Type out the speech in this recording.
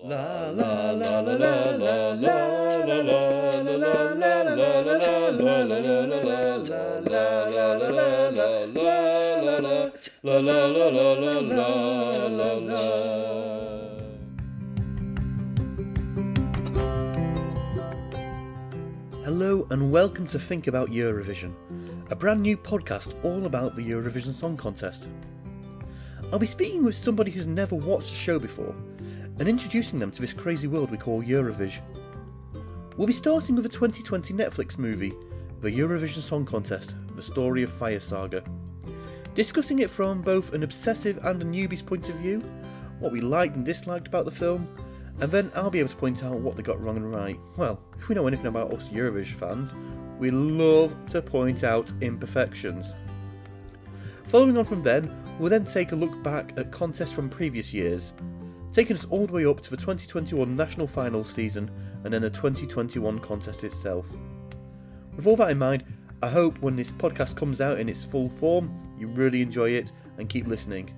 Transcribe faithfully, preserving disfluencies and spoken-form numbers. La la la la la la la la. Hello and welcome to Think About Eurovision, a brand new podcast all about the Eurovision Song Contest. I'll be speaking with somebody who's never watched the show before and introducing them to this crazy world we call Eurovision. We'll be starting with a twenty twenty Netflix movie, The Eurovision Song Contest, The Story of Fire Saga, discussing it from both an obsessive and a newbie's point of view, what we liked and disliked about the film, and then I'll be able to point out what they got wrong and right. Well, if we know anything about us Eurovision fans, we love to point out imperfections. Following on from then, we'll then take a look back at contests from previous years, taking us all the way up to the twenty twenty-one national finals season and then the twenty twenty-one contest itself. With all that in mind, I hope when this podcast comes out in its full form, you really enjoy it and keep listening.